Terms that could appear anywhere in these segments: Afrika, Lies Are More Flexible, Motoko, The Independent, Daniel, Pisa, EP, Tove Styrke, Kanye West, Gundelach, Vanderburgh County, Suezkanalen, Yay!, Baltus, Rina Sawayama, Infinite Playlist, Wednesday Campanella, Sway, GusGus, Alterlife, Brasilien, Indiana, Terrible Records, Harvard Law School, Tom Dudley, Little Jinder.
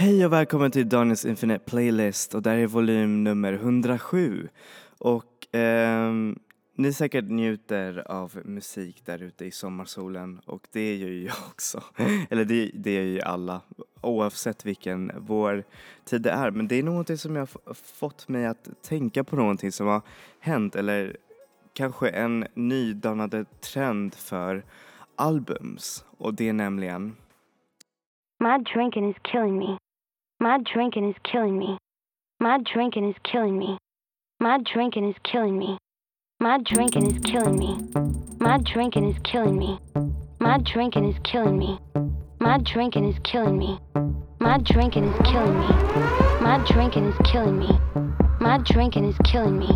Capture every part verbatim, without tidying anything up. Hej och välkommen till Daniel's Infinite Playlist, och där är volym nummer hundra sju. Och eh, ni säkert njuter av musik där ute i sommarsolen, och det gör ju jag också. Eller det, det gör ju alla, oavsett vilken vår tid det är. Men det är någonting som jag har fått mig att tänka på, någonting som har hänt, eller kanske en nydanande trend för albums. Och det är nämligen... My drinking is killing me. My drinking is killing me. My drinking is killing me. My drinking is killing me. My drinking is killing me. My drinking is killing me. My drinking is killing me. My drinking is killing me. My drinking is killing me. My drinking is killing me. My drinking is killing me.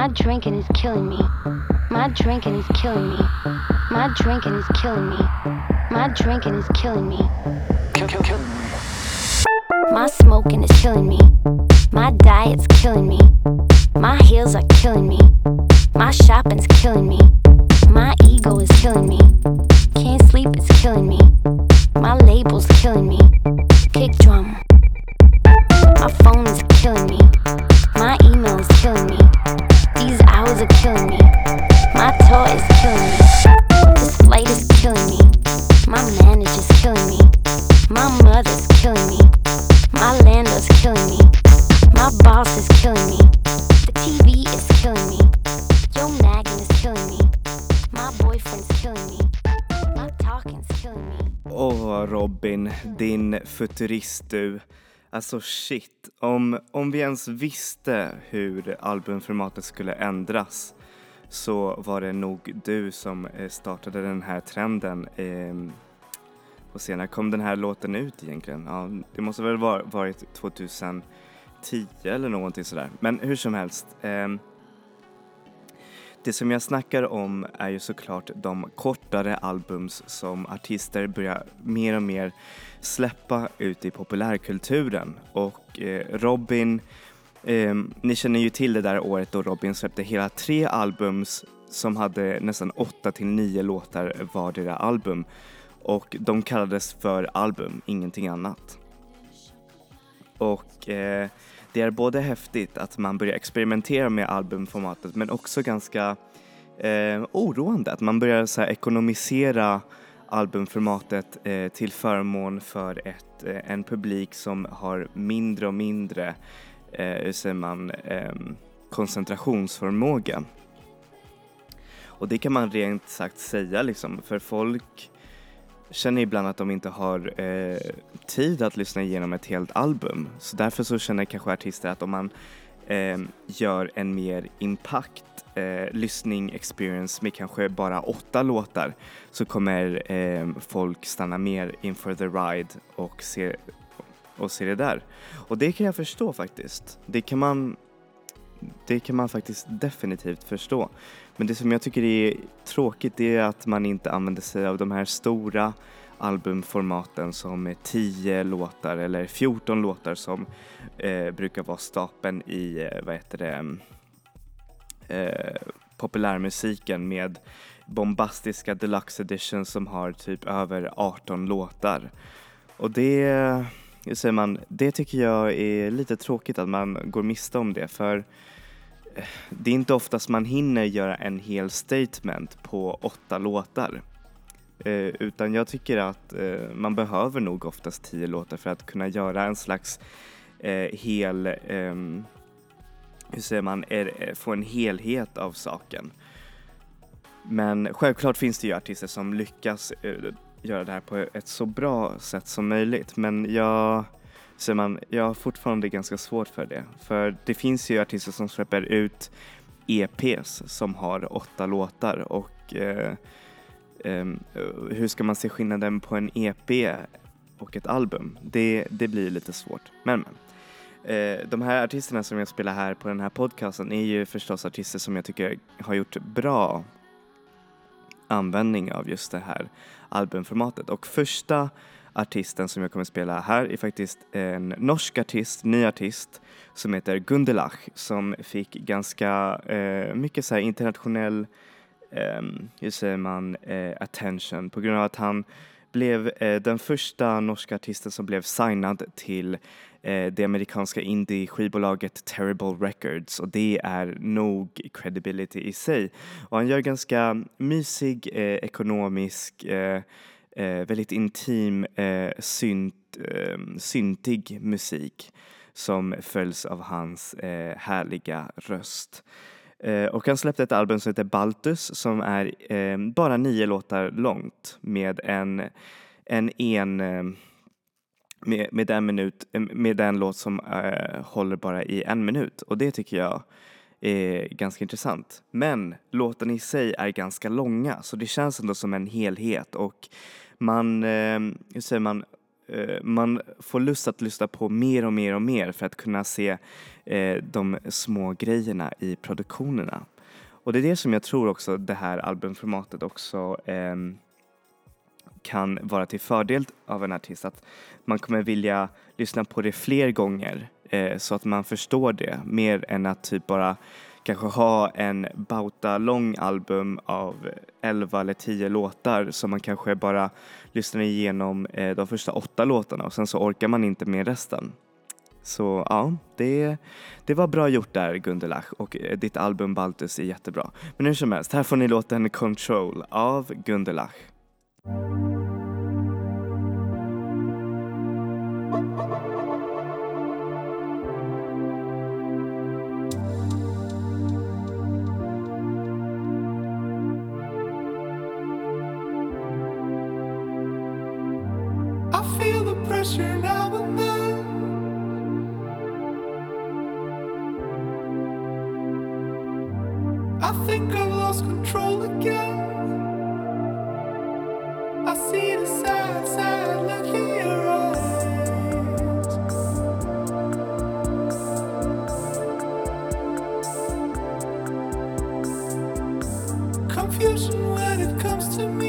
My drinking is killing me. My drinking is killing me. My drinking is killing me. My drinking is killing me. My smoking is killing me. My diet's killing me. My heels are killing me. My shopping's killing me. My ego is killing me. Can't sleep is killing me. My label's killing me. Kick drum. My phone is killing me. My email is killing me. These hours are killing me. My tour is killing me. This flight is killing me. My manager's killing me. My mother's killing me. My landlord's killing me. My boss is killing me. The T V is killing me. Your nagging is killing me. My boyfriend's killing me. My talking's killing me. Åh, Robin, din futurist du. Alltså shit, om, om vi ens visste hur albumformatet skulle ändras, så var det nog du som startade den här trenden. Eh, och senare kom den här låten ut egentligen. Ja, det måste väl ha varit tjugohundratio eller någonting sådär. Men hur som helst. Eh, det som jag snackar om är ju såklart de kortare albums som artister börjar mer och mer släppa ut i populärkulturen. Och eh, Robin... Eh, ni känner ju till det där året då Robin släppte hela tre albums som hade nästan åtta till nio låtar var deras album, och de kallades för album, ingenting annat. Och eh, det är både häftigt att man börjar experimentera med albumformatet, men också ganska eh, oroande att man börjar så här ekonomisera albumformatet eh, till förmån för ett, eh, en publik som har mindre och mindre Eh, hur säger man, eh, koncentrationsförmåga. Och det kan man rent sagt säga liksom, för folk känner ibland att de inte har eh, tid att lyssna igenom ett helt album. Så därför så känner kanske artister att om man eh, gör en mer impact eh, lyssning experience med kanske bara åtta låtar, så kommer eh, folk stanna mer inför the ride och se och se det där. Och det kan jag förstå faktiskt. Det kan man det kan man faktiskt definitivt förstå. Men det som jag tycker är tråkigt, det är att man inte använder sig av de här stora albumformaten som är tio låtar eller fjorton låtar som eh, brukar vara stapeln i vad heter det eh, populärmusiken, med bombastiska deluxe editions som har typ över arton låtar. Och det säger man, det tycker jag är lite tråkigt att man går miste om det, för det är inte oftast man hinner göra en hel statement på åtta låtar. Eh, utan jag tycker att eh, man behöver nog oftast tio låtar för att kunna göra en slags eh, hel, eh, hur säger man, er, få en helhet av saken. Men självklart finns det ju artister som lyckas eh, göra det här på ett så bra sätt som möjligt. Men jag, säger man, jag har fortfarande ganska svårt för det. För det finns ju artister som släpper ut E P's som har åtta låtar. Och eh, eh, hur ska man se skillnaden på en E P och ett album? Det, det blir lite svårt. Men, men. Eh, de här artisterna som jag spelar här på den här podcasten är ju förstås artister som jag tycker har gjort bra användning av just det här albumformatet. Och första artisten som jag kommer spela här är faktiskt en norsk artist, ny artist, som heter Gundelach, som fick ganska eh, mycket så här internationell eh, hur säger man, eh, attention, på grund av att han blev eh, den första norska artisten som blev signad till eh, det amerikanska indie-skivbolaget Terrible Records. Och det är nog credibility i sig. Och han gör ganska mysig, eh, ekonomisk, eh, eh, väldigt intim, eh, synt, eh, syntig musik som följs av hans eh, härliga röst. Eh, och han släppte ett album som heter Baltus som är eh, bara nio låtar långt med en en, en eh, med, med en minut med den låt som eh, håller bara i en minut, och det tycker jag är ganska intressant. Men låten i sig är ganska långa, så det känns ändå som en helhet, och man eh, hur säger man man får lust att lyssna på mer och mer och mer för att kunna se eh, de små grejerna i produktionerna. Och det är det som jag tror också det här albumformatet också eh, kan vara till fördel av en artist, att man kommer vilja lyssna på det fler gånger eh, så att man förstår det mer än att typ bara kanske ha en bauta lång album av elva eller tio låtar som man kanske bara lyssnar igenom de första åtta låtarna och sen så orkar man inte med resten. Så ja, det, det var bra gjort där, Gundelach, och ditt album Baltus är jättebra. Men hur som helst, här får ni låten Control av Gundelach. Comes to me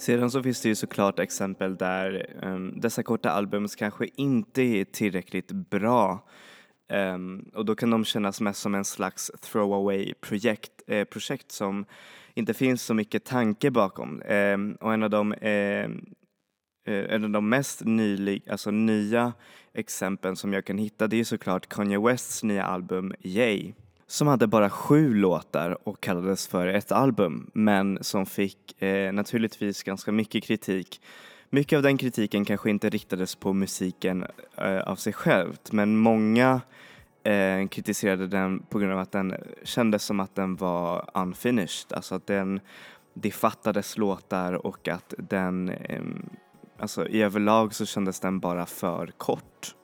Sedan så finns det ju såklart exempel där um, dessa korta albums kanske inte är tillräckligt bra. Um, och då kan de kännas mest som en slags throwaway-projekt eh, projekt som inte finns så mycket tanke bakom. Um, och en av de, eh, en av de mest nylig, alltså nya exemplen som jag kan hitta, det är såklart Kanye Wests nya album Yay!, som hade bara sju låtar och kallades för ett album, men som fick eh, naturligtvis ganska mycket kritik. Mycket av den kritiken kanske inte riktades på musiken eh, av sig självt, men många eh, kritiserade den på grund av att den kändes som att den var unfinished. Alltså att den, det fattades låtar och att den, eh, alltså i överlag så kändes den bara för kort.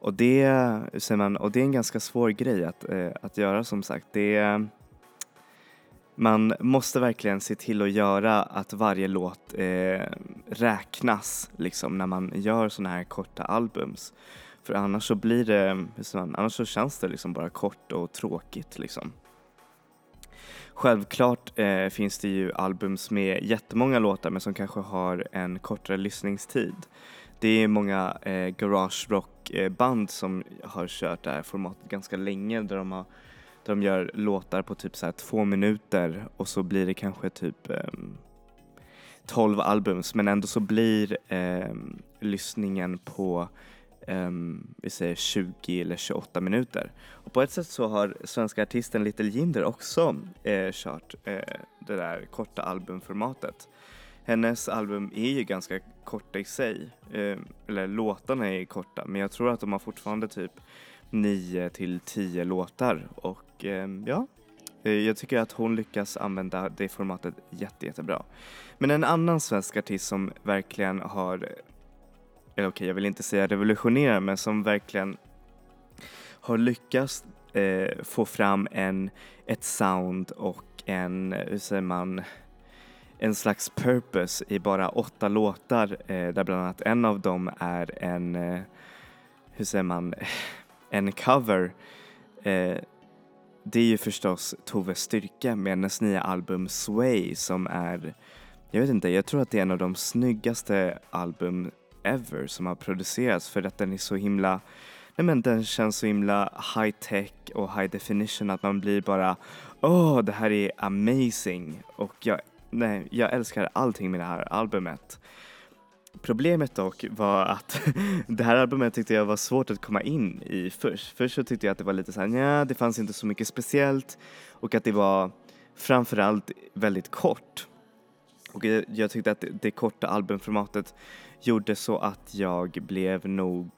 Och det, säger man, och det är en ganska svår grej att, eh, att göra, som sagt. Det, man måste verkligen se till att göra att varje låt eh, räknas liksom, när man gör såna här korta albums. För annars så blir det, säger man, annars så känns det liksom bara kort och tråkigt liksom. Självklart eh, finns det ju albums med jättemånga låtar men som kanske har en kortare lyssningstid. Det är många eh, garage rock eh, band som har kört det här formatet ganska länge, där de, har, där de gör låtar på typ så här två minuter och så blir det kanske typ eh, tolv albums, men ändå så blir eh, lyssningen på eh, vi säger tjugo eller tjugoåtta minuter. Och på ett sätt så har svenska artisten Little Jinder också eh, kört eh, det där korta albumformatet. Hennes album är ju ganska korta i sig, eh, eller låtarna är korta, men jag tror att de har fortfarande typ nio till tio låtar och eh, ja, jag tycker att hon lyckas använda det formatet jätte, jättebra. Men en annan svensk artist som verkligen har, eller okej okay, jag vill inte säga revolutionera, men som verkligen har lyckats eh, få fram en, ett sound och en, hur säger man, en slags purpose i bara åtta låtar, eh, där bland annat en av dem är en, eh, hur säger man, en cover. Eh, det är ju förstås Tove Styrke med hennes nya album Sway, som är, jag vet inte, jag tror att det är en av de snyggaste album ever som har producerats, för att den är så himla, nej men den känns så himla high-tech och high-definition att man blir bara, åh, oh, det här är amazing, och jag Nej, jag älskar allting med det här albumet. Problemet dock var att det här albumet tyckte jag var svårt att komma in i först. Först så tyckte jag att det var lite så här, nja, det fanns inte så mycket speciellt. Och att det var framförallt väldigt kort. Och jag tyckte att det korta albumformatet gjorde så att jag blev nog...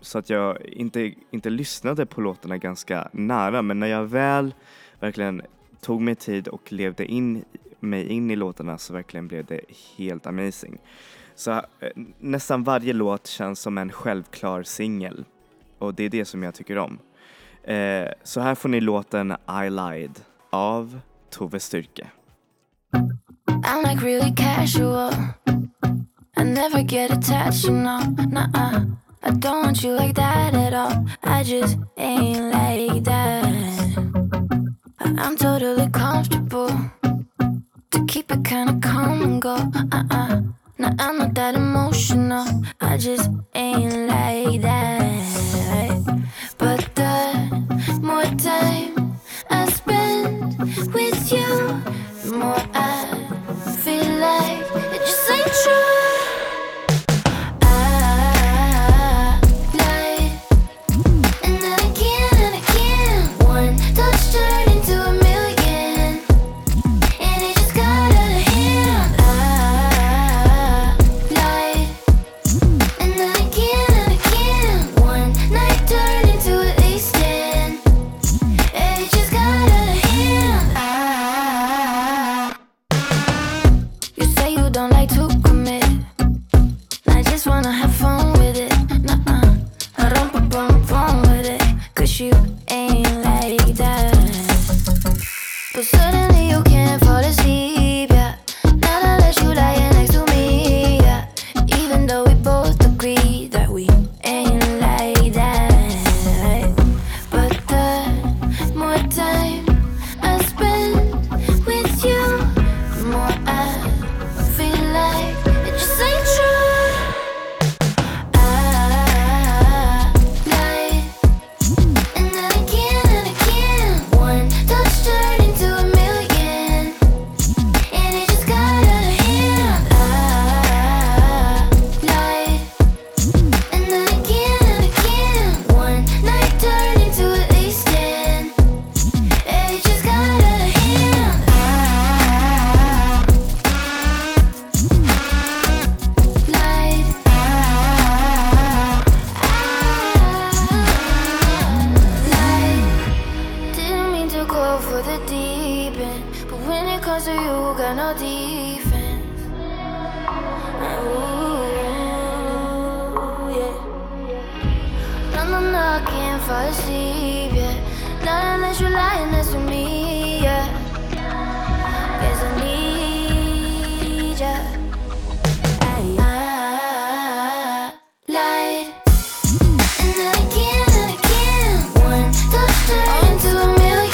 Så att jag inte, inte lyssnade på låtarna ganska nära. Men när jag väl verkligen tog mig tid och levde in mig in i låtarna så verkligen blev det helt amazing. Så eh, nästan varje låt känns som en självklar singel. Och det är det som jag tycker om. Eh, så här får ni låten I Lied av Tove Styrke. I'm like really casual, I never get attached, you know, nah, I don't want you like that at all, I just ain't like that. I'm totally comfortable to keep it kind of calm and go, uh-uh. Now I'm not that emotional, I just ain't like that. But the more time I spend with you, the more I feel like it just ain't true. Feel like cause you got no defense. Ooh, yeah. No, no, no, I can't fall asleep, yeah. Not unless you're lying next to me, yeah. Guess I need ya. I, I, I lied, and I can't, I can't. One touch turns into a million.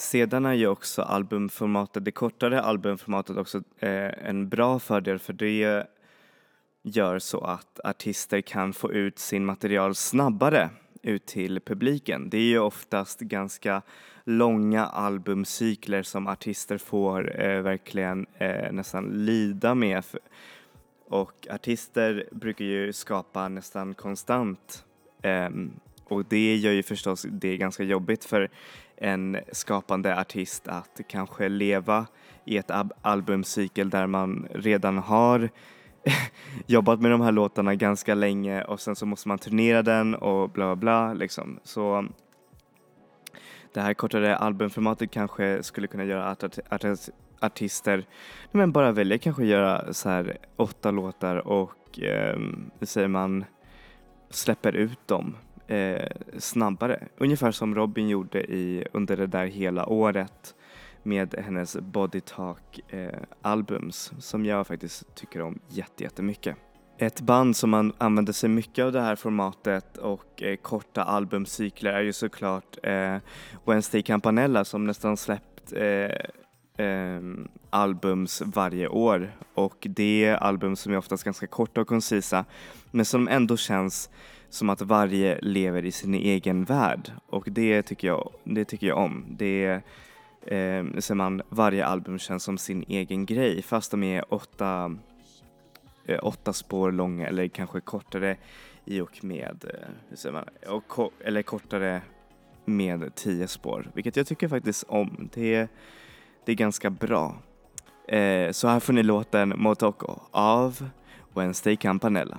Sedan är ju också albumformatet, det kortare albumformatet också eh, en bra fördel, för det gör så att artister kan få ut sin material snabbare ut till publiken. Det är ju oftast ganska långa albumcykler som artister får eh, verkligen eh, nästan lida med. Och artister brukar ju skapa nästan konstant eh, och det gör ju förstås det är ganska jobbigt för en skapande artist att kanske leva i ett ab- albumcykel där man redan har jobbat med de här låtarna ganska länge och sen så måste man turnera den och bla bla bla liksom. Så det här kortare albumformatet kanske skulle kunna göra att art- art- artister men bara välja kanske göra så här åtta låtar och eh, säger man släpper ut dem Eh, snabbare. Ungefär som Robin gjorde i, under det där hela året med hennes Body Talk eh, albums som jag faktiskt tycker om jätte, jättemycket. Ett band som man använder sig mycket av det här formatet och eh, korta albumcykler är ju såklart eh, Wednesday Campanella som nästan släppt eh, eh, albums varje år, och det är album som är oftast ganska korta och koncisa men som ändå känns som att varje lever i sin egen värld. Och det tycker jag, det tycker jag om. Det är, eh, ser man, varje album känns som sin egen grej. Fast de är åtta, eh, åtta spår långa. Eller kanske kortare i och med... Eh, ser man, och ko- eller kortare med tio spår. Vilket jag tycker faktiskt om. Det är, det är ganska bra. Eh, så här får ni låten Motoko av Wednesday Campanella.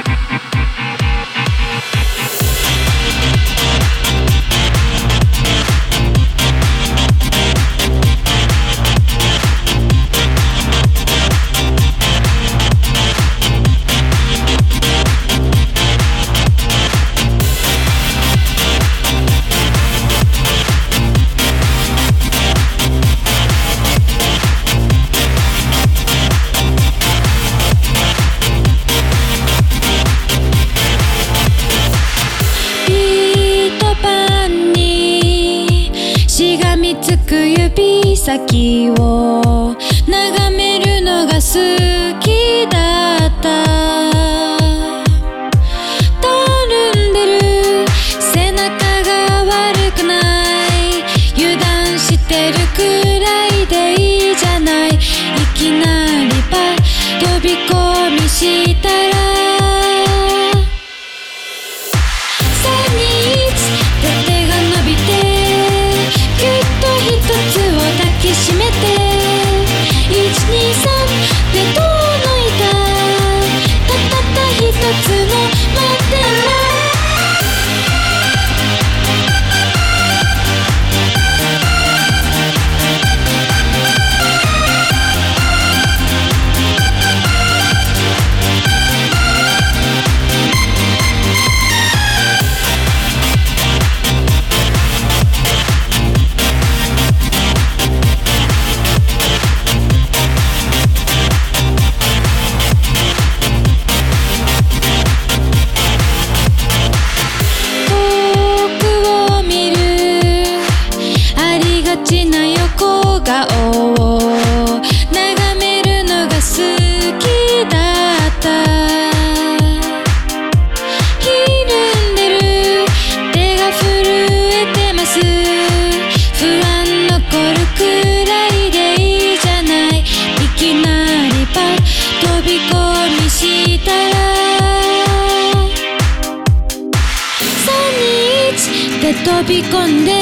飛び込んで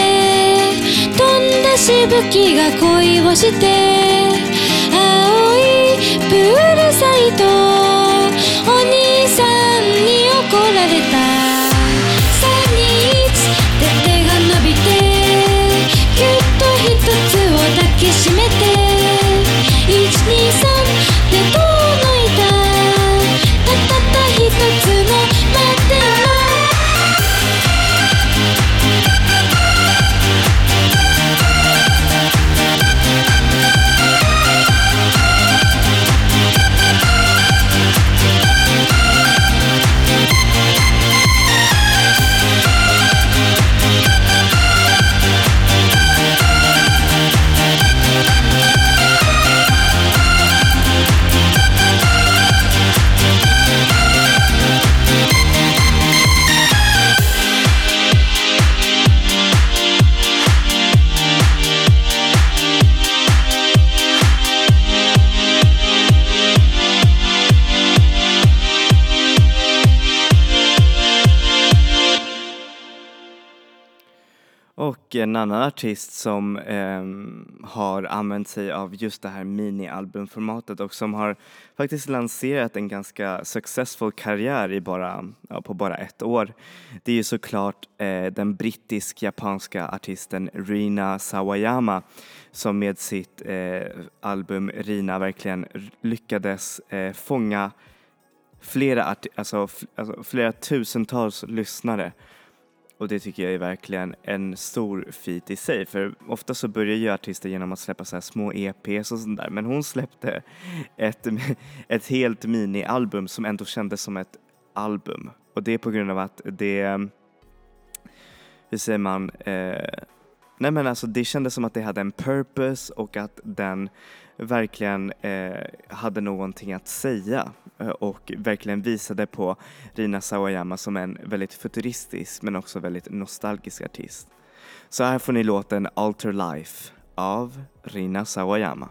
飛んだしぶきが恋をして青いプールサイドお兄さんに怒られたさんにいちで手が伸びてぎゅっとひとつを抱きしめていちにさんで遠のいたたったたひとつの待ってOch en annan artist som eh, har använt sig av just det här mini-albumformatet och som har faktiskt lanserat en ganska successful karriär i bara, ja, på bara ett år. Det är ju såklart eh, den brittisk-japanska artisten Rina Sawayama som med sitt eh, album Rina verkligen lyckades eh, fånga flera, art- alltså, f- alltså, flera tusentals lyssnare. Och det tycker jag är verkligen en stor feat i sig. För ofta så börjar ju artister genom att släppa så här små E P's och sånt där. Men hon släppte ett, ett helt mini-album som ändå kändes som ett album. Och det är på grund av att det... Hur säger man... Eh, nej men alltså det kändes som att det hade en purpose. Och att den verkligen eh, hade någonting att säga. Och verkligen visade på Rina Sawayama som en väldigt futuristisk men också väldigt nostalgisk artist. Så här får ni låten Alterlife av Rina Sawayama.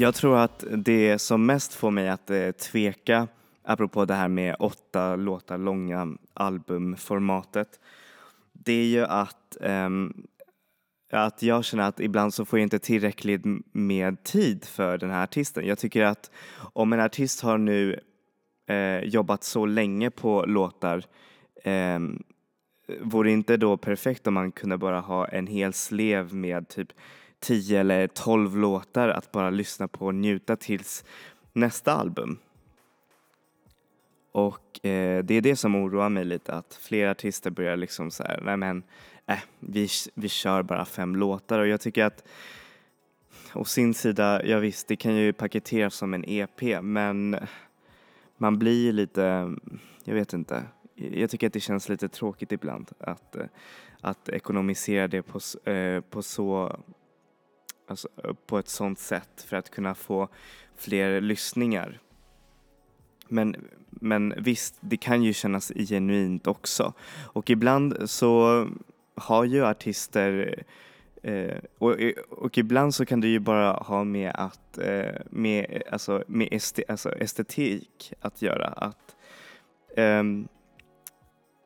Jag tror att det som mest får mig att eh, tveka, apropå det här med åtta låtar långa albumformatet, det är ju att, eh, att jag känner att ibland så får jag inte tillräckligt med tid för den här artisten. Jag tycker att om en artist har nu eh, jobbat så länge på låtar, eh, vore inte då perfekt om man kunde bara ha en hel slev med typ tio eller tolv låtar att bara lyssna på och njuta tills nästa album. Och eh, det är det som oroar mig lite, att fler artister börjar liksom så här, nej men, eh, vi, vi kör bara fem låtar. Och jag tycker att, å sin sida, ja visst, det kan ju paketeras som en E P, men man blir lite, jag vet inte. Jag tycker att det känns lite tråkigt ibland att, att ekonomisera det på, eh, på så... Alltså, på ett sånt sätt för att kunna få fler lyssningar. Men, men visst, det kan ju kännas genuint också. Och ibland så har ju artister... Eh, och, och ibland så kan det ju bara ha med, att, eh, med, alltså, med esti, alltså, estetik att göra. Att, eh,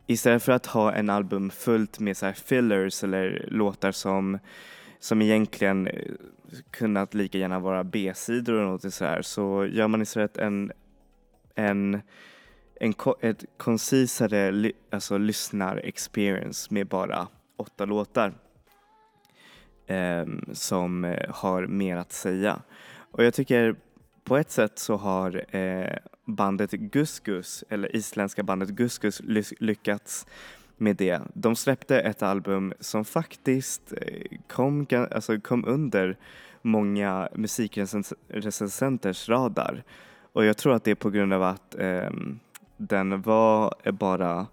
istället för att ha en album fullt med så här fillers eller låtar som... som egentligen kunnat lika gärna vara B-sidor och något så här, så gör man istället en en en ett koncisare, alltså lyssnar-experience med bara åtta låtar eh, som har mer att säga. Och jag tycker på ett sätt så har eh, bandet GusGus, eller isländska bandet GusGus, ly- lyckats med det. De släppte ett album som faktiskt kom, alltså kom under många musikrecensenters radar. Och jag tror att det är på grund av att eh, den var bara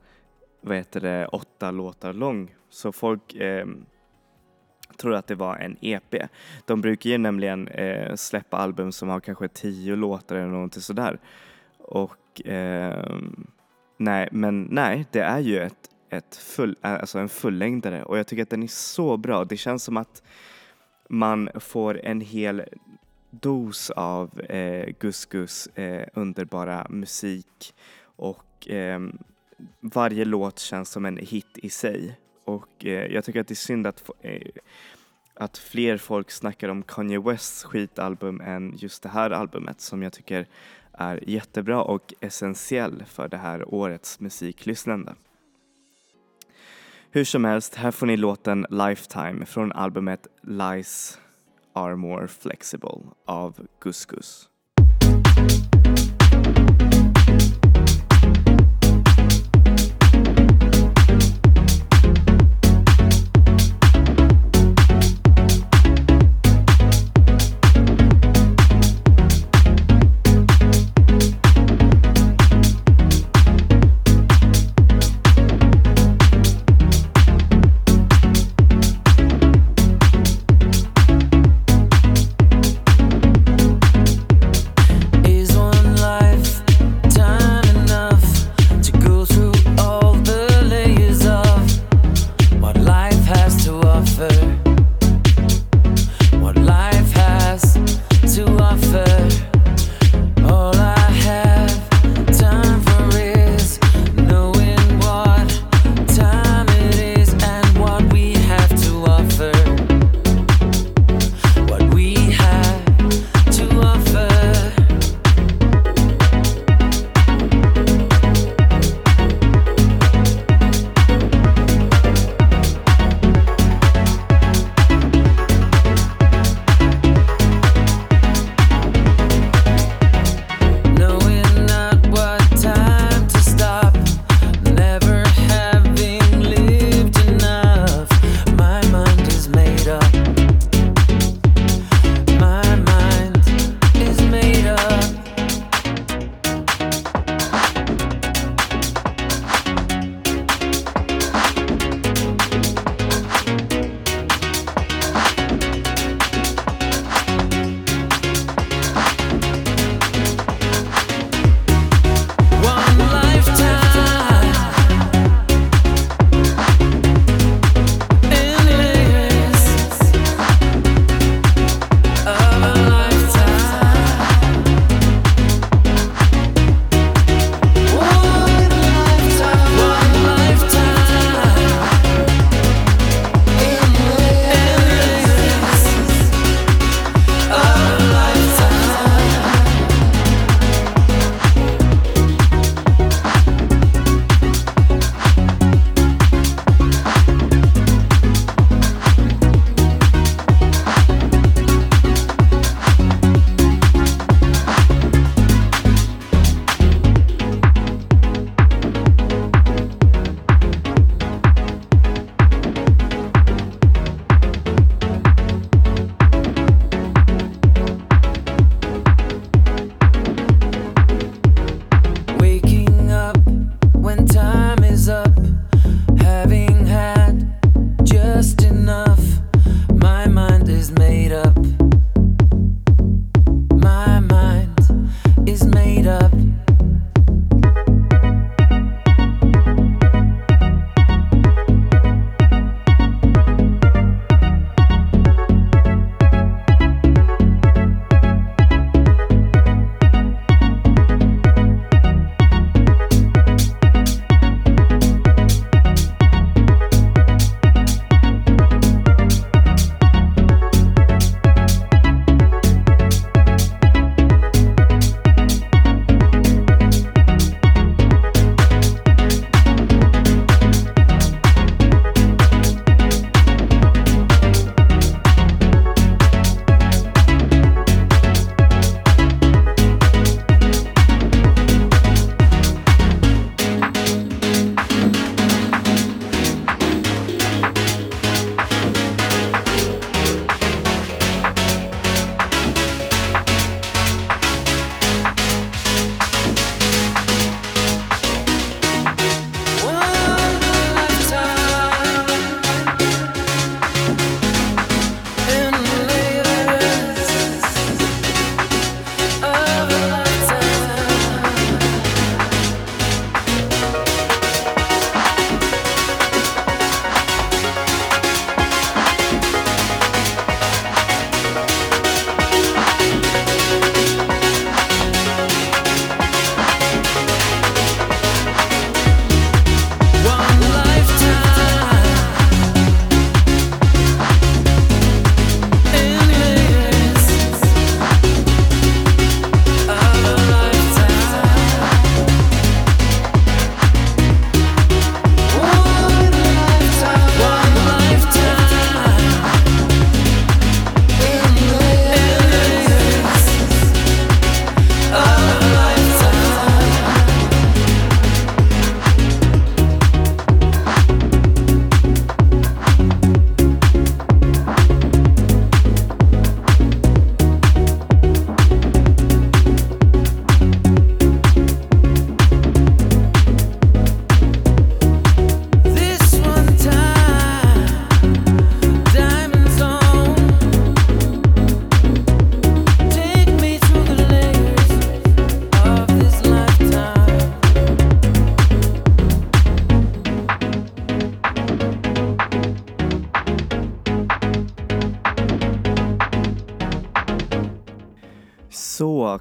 vad heter det, åtta låtar lång. Så folk eh, tror att det var en E P. De brukar ju nämligen eh, släppa album som har kanske tio låtar eller någonting sådär. Och eh, nej, men nej, det är ju ett Ett full, alltså en fullängdare, och jag tycker att den är så bra. Det känns som att man får en hel dos av eh, GusGus eh, underbara musik, och eh, varje låt känns som en hit i sig. Och eh, jag tycker att det är synd att, eh, att fler folk snackar om Kanye Wests skitalbum än just det här albumet, som jag tycker är jättebra och essentiell för det här årets musiklyssnande. Hur som helst, här får ni låten Lifetime från albumet Lies Are More Flexible av GusGus. made up.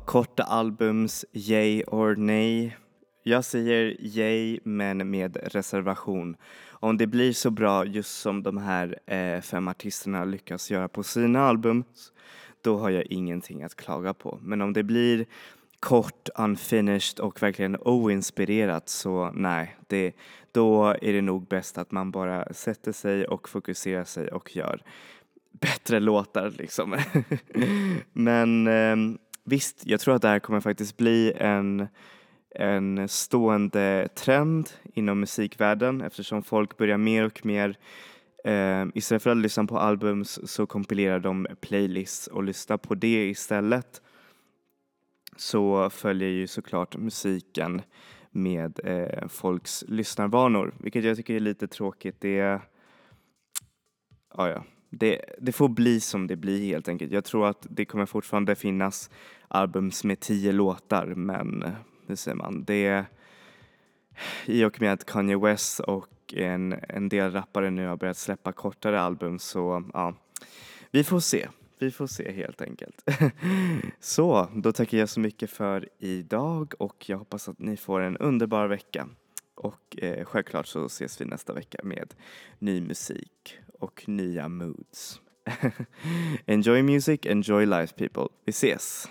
Korta albums, yay or nej. Jag säger yay men med reservation. Om det blir så bra just som de här eh, fem artisterna lyckas göra på sina album, då har jag ingenting att klaga på. Men om det blir kort, unfinished och verkligen oinspirerat, så nej. Det, då är det nog bäst att man bara sätter sig och fokuserar sig och gör bättre låtar liksom. Men... Eh, Visst, jag tror att det här kommer faktiskt bli en, en stående trend inom musikvärlden, eftersom folk börjar mer och mer, eh, istället för att lyssna på albums så kompilerar de playlists och lyssnar på det istället. Så följer ju såklart musiken med eh, folks lyssnarvanor, vilket jag tycker är lite tråkigt. Det, ja, ja. Det, det får bli som det blir helt enkelt. Jag tror att det kommer fortfarande finnas albums med tio låtar, men hur säger man? Det, i och med att Kanye West och en, en del rappare nu har börjat släppa kortare album, så ja, vi får se. Vi får se helt enkelt. Så, då tackar jag så mycket för idag och jag hoppas att ni får en underbar vecka. Och eh, självklart så ses vi nästa vecka med ny musik och nya moods. Enjoy music, enjoy life people. Vi ses!